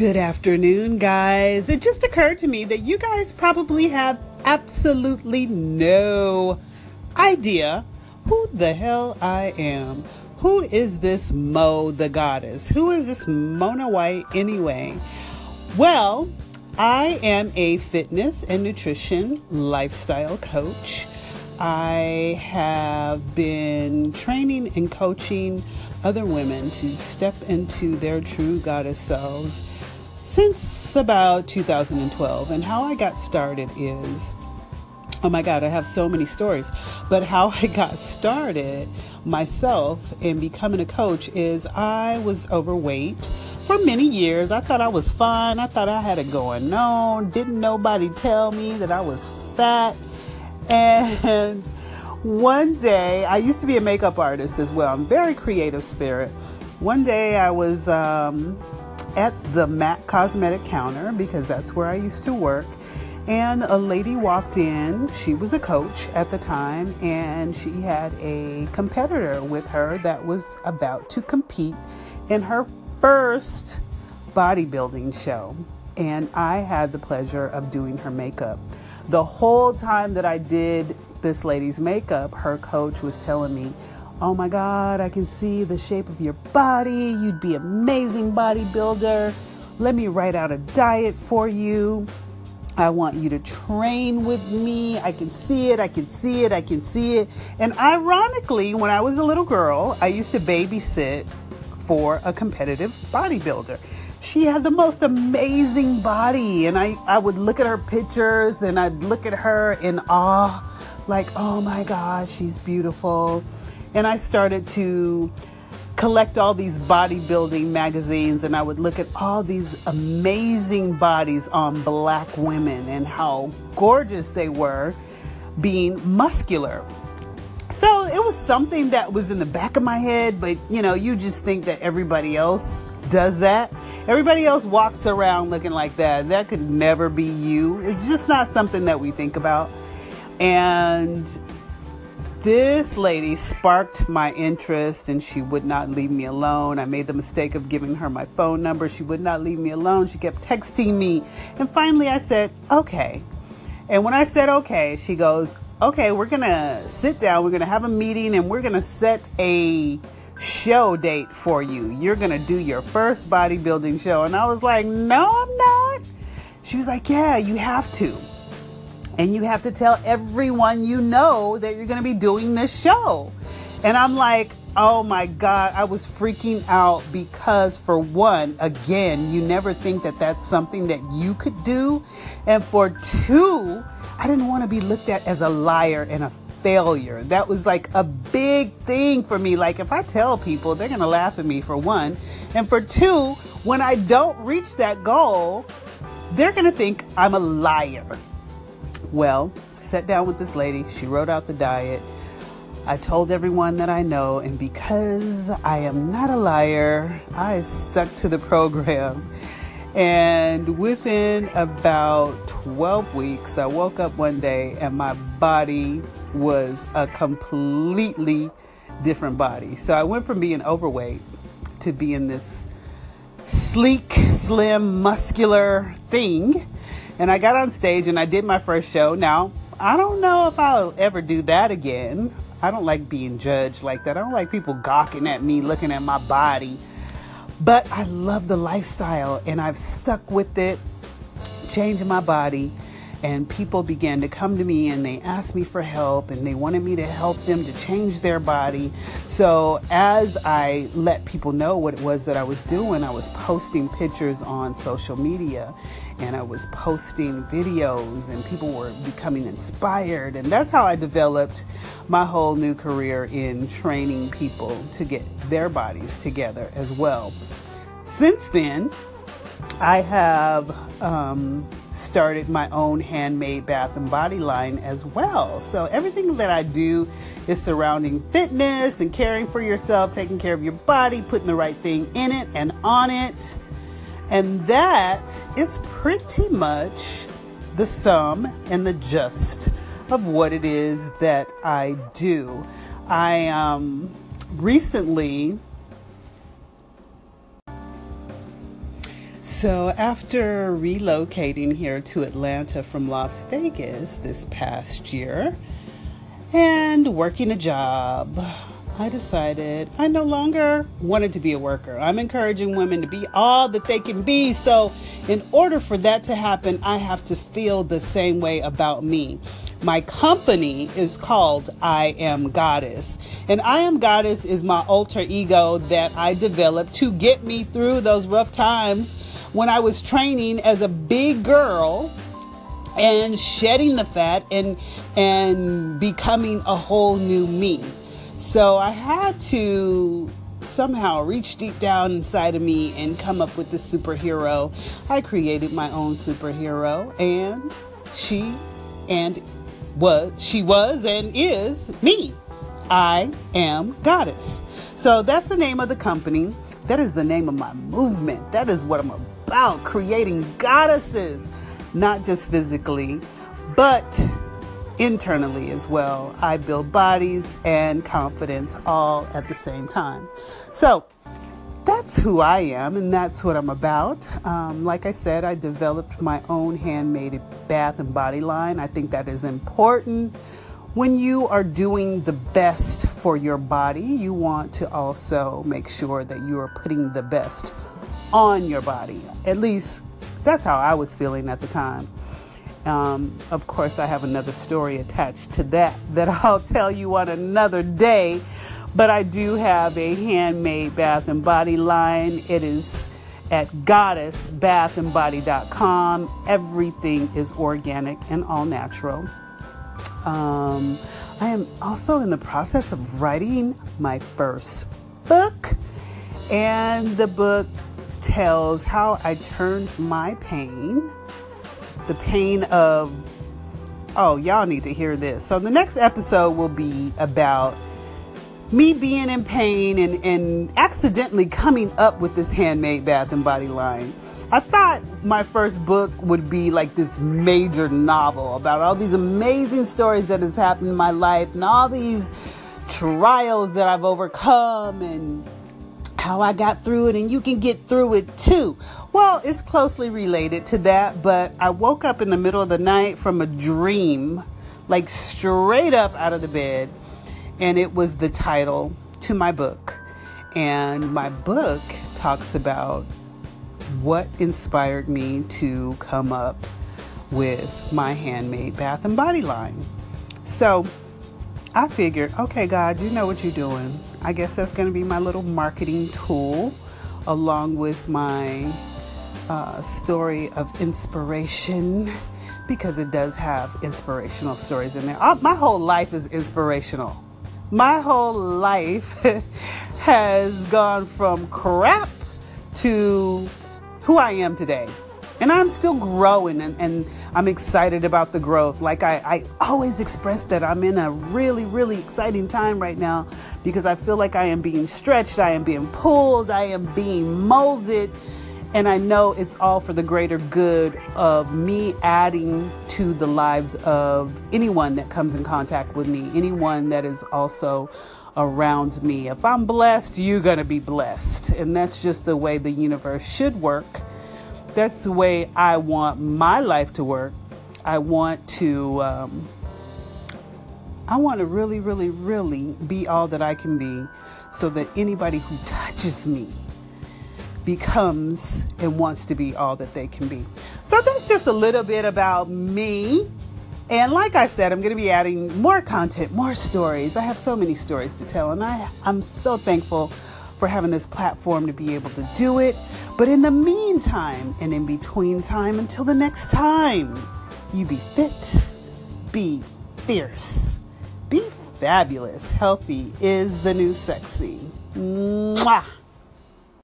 Good afternoon, guys. It just occurred to me that you guys probably have absolutely no idea who the hell I am. Who is this Mo the Goddess? Who is this Mona White anyway? Well, I am a fitness and nutrition lifestyle coach. I have been training and coaching other women to step into their true goddess selves since about 2012. And how I got started is, oh my God, I have so many stories. But how I got started myself in becoming a coach is I was overweight for many years. I thought I was fine. I thought I had it going on. Didn't nobody tell me that I was fat. And one day, I used to be a makeup artist as well. I'm very creative spirit. One day I was at the MAC cosmetic counter because that's where I used to work. And a lady walked in. She was a coach at the time, and she had a competitor with her that was about to compete in her first bodybuilding show. And I had the pleasure of doing her makeup. The whole time that I did this lady's makeup, her coach was telling me, oh my God, I can see the shape of your body. You'd be an amazing bodybuilder. Let me write out a diet for you. I want you to train with me. I can see it. I can see it. I can see it. And ironically, when I was a little girl, I used to babysit for a competitive bodybuilder. She had the most amazing body, and I would look at her pictures and I'd look at her in awe, like, oh my God, she's beautiful. And I started to collect all these bodybuilding magazines, and I would look at all these amazing bodies on black women and how gorgeous they were being muscular. So it was something that was in the back of my head, but you know, you just think that everybody else does that. Everybody else walks around looking like that. That could never be you. It's just not something that we think about. And this lady sparked my interest, and she would not leave me alone. I made the mistake of giving her my phone number. She would not leave me alone. She kept texting me. And finally I said, okay. And when I said, okay, she goes, okay, we're going to sit down. We're going to have a meeting, and we're going to set a show date for you. You're gonna do your first bodybuilding show. And I was like, no, I'm not. She was like, yeah, you have to. And you have to tell everyone you know that you're gonna be doing this show. And I'm like, oh my God, I was freaking out because, for one, again, you never think that that's something that you could do. And for two, I didn't want to be looked at as a liar and a failure. That was like a big thing for me. Like, if I tell people, they're going to laugh at me, for one. And for two, when I don't reach that goal, they're going to think I'm a liar. Well, sat down with this lady. She wrote out the diet. I told everyone that I know, and because I am not a liar, I stuck to the program. And within about 12 weeks, I woke up one day and my body was a completely different body. So I went from being overweight to being this sleek, slim, muscular thing. And I got on stage and I did my first show. Now, I don't know if I'll ever do that again. I don't like being judged like that. I don't like people gawking at me, looking at my body. But I love the lifestyle, and I've stuck with it, changing my body. And people began to come to me, and they asked me for help, and they wanted me to help them to change their body. So as I let people know what it was that I was doing, I was posting pictures on social media, and I was posting videos, and people were becoming inspired. And that's how I developed my whole new career in training people to get their bodies together as well. Since then, I have started my own handmade bath and body line as well. So everything that I do is surrounding fitness and caring for yourself, taking care of your body, putting the right thing in it and on it. And that is pretty much the sum and the gist of what it is that I do. I recently So after relocating here to Atlanta from Las Vegas this past year and working a job, I decided I no longer wanted to be a worker. I'm encouraging women to be all that they can be. So in order for that to happen, I have to feel the same way about me. My company is called I Am Goddess. And I Am Goddess is my alter ego that I developed to get me through those rough times when I was training as a big girl and shedding the fat and becoming a whole new me. So I had to somehow reach deep down inside of me and come up with the superhero. I created my own superhero, and she was and is me. I Am Goddess. So that's the name of the company. That is the name of my movement. That is what I'm about, creating goddesses, not just physically, but internally as well. I build bodies and confidence all at the same time. So that's who I am, and that's what I'm about. Like I said, I developed my own handmade bath and body line. I think that is important. When you are doing the best for your body, you want to also make sure that you are putting the best on your body. At least that's how I was feeling at the time. Of course, I have another story attached to that I'll tell you on another day, but I do have a handmade bath and body line. It is at goddessbathandbody.com. Everything is organic and all natural. I am also in the process of writing my first book, and the book tells how I turned my pain, the pain of, oh, y'all need to hear this. So the next episode will be about me being in pain and accidentally coming up with this handmade bath and body line. I thought my first book would be like this major novel about all these amazing stories that has happened in my life and all these trials that I've overcome and how I got through it, and you can get through it too. Well, it's closely related to that, but I woke up in the middle of the night from a dream, like straight up out of the bed, and it was the title to my book. And my book talks about what inspired me to come up with my handmade bath and body line. So I figured, okay, God, you know what you're doing. I guess that's going to be my little marketing tool, along with my story of inspiration, because it does have inspirational stories in there. My whole life is inspirational. My whole life has gone from crap to who I am today. And I'm still growing, and I'm excited about the growth. Like I always express that I'm in a really, really exciting time right now, because I feel like I am being stretched, I am being pulled, I am being molded. And I know it's all for the greater good of me adding to the lives of anyone that comes in contact with me, anyone that is also around me. If I'm blessed, you're going to be blessed. And that's just the way the universe should work. That's the way I want my life to work. I want to really, really, really be all that I can be, so that anybody who touches me becomes and wants to be all that they can be. So that's just a little bit about me. And like I said, I'm going to be adding more content, more stories. I have so many stories to tell, and I'm so thankful for having this platform to be able to do it. But in the meantime, and in between time, until the next time, you be fit, be fierce, be fabulous. Healthy is the new sexy. Mwah.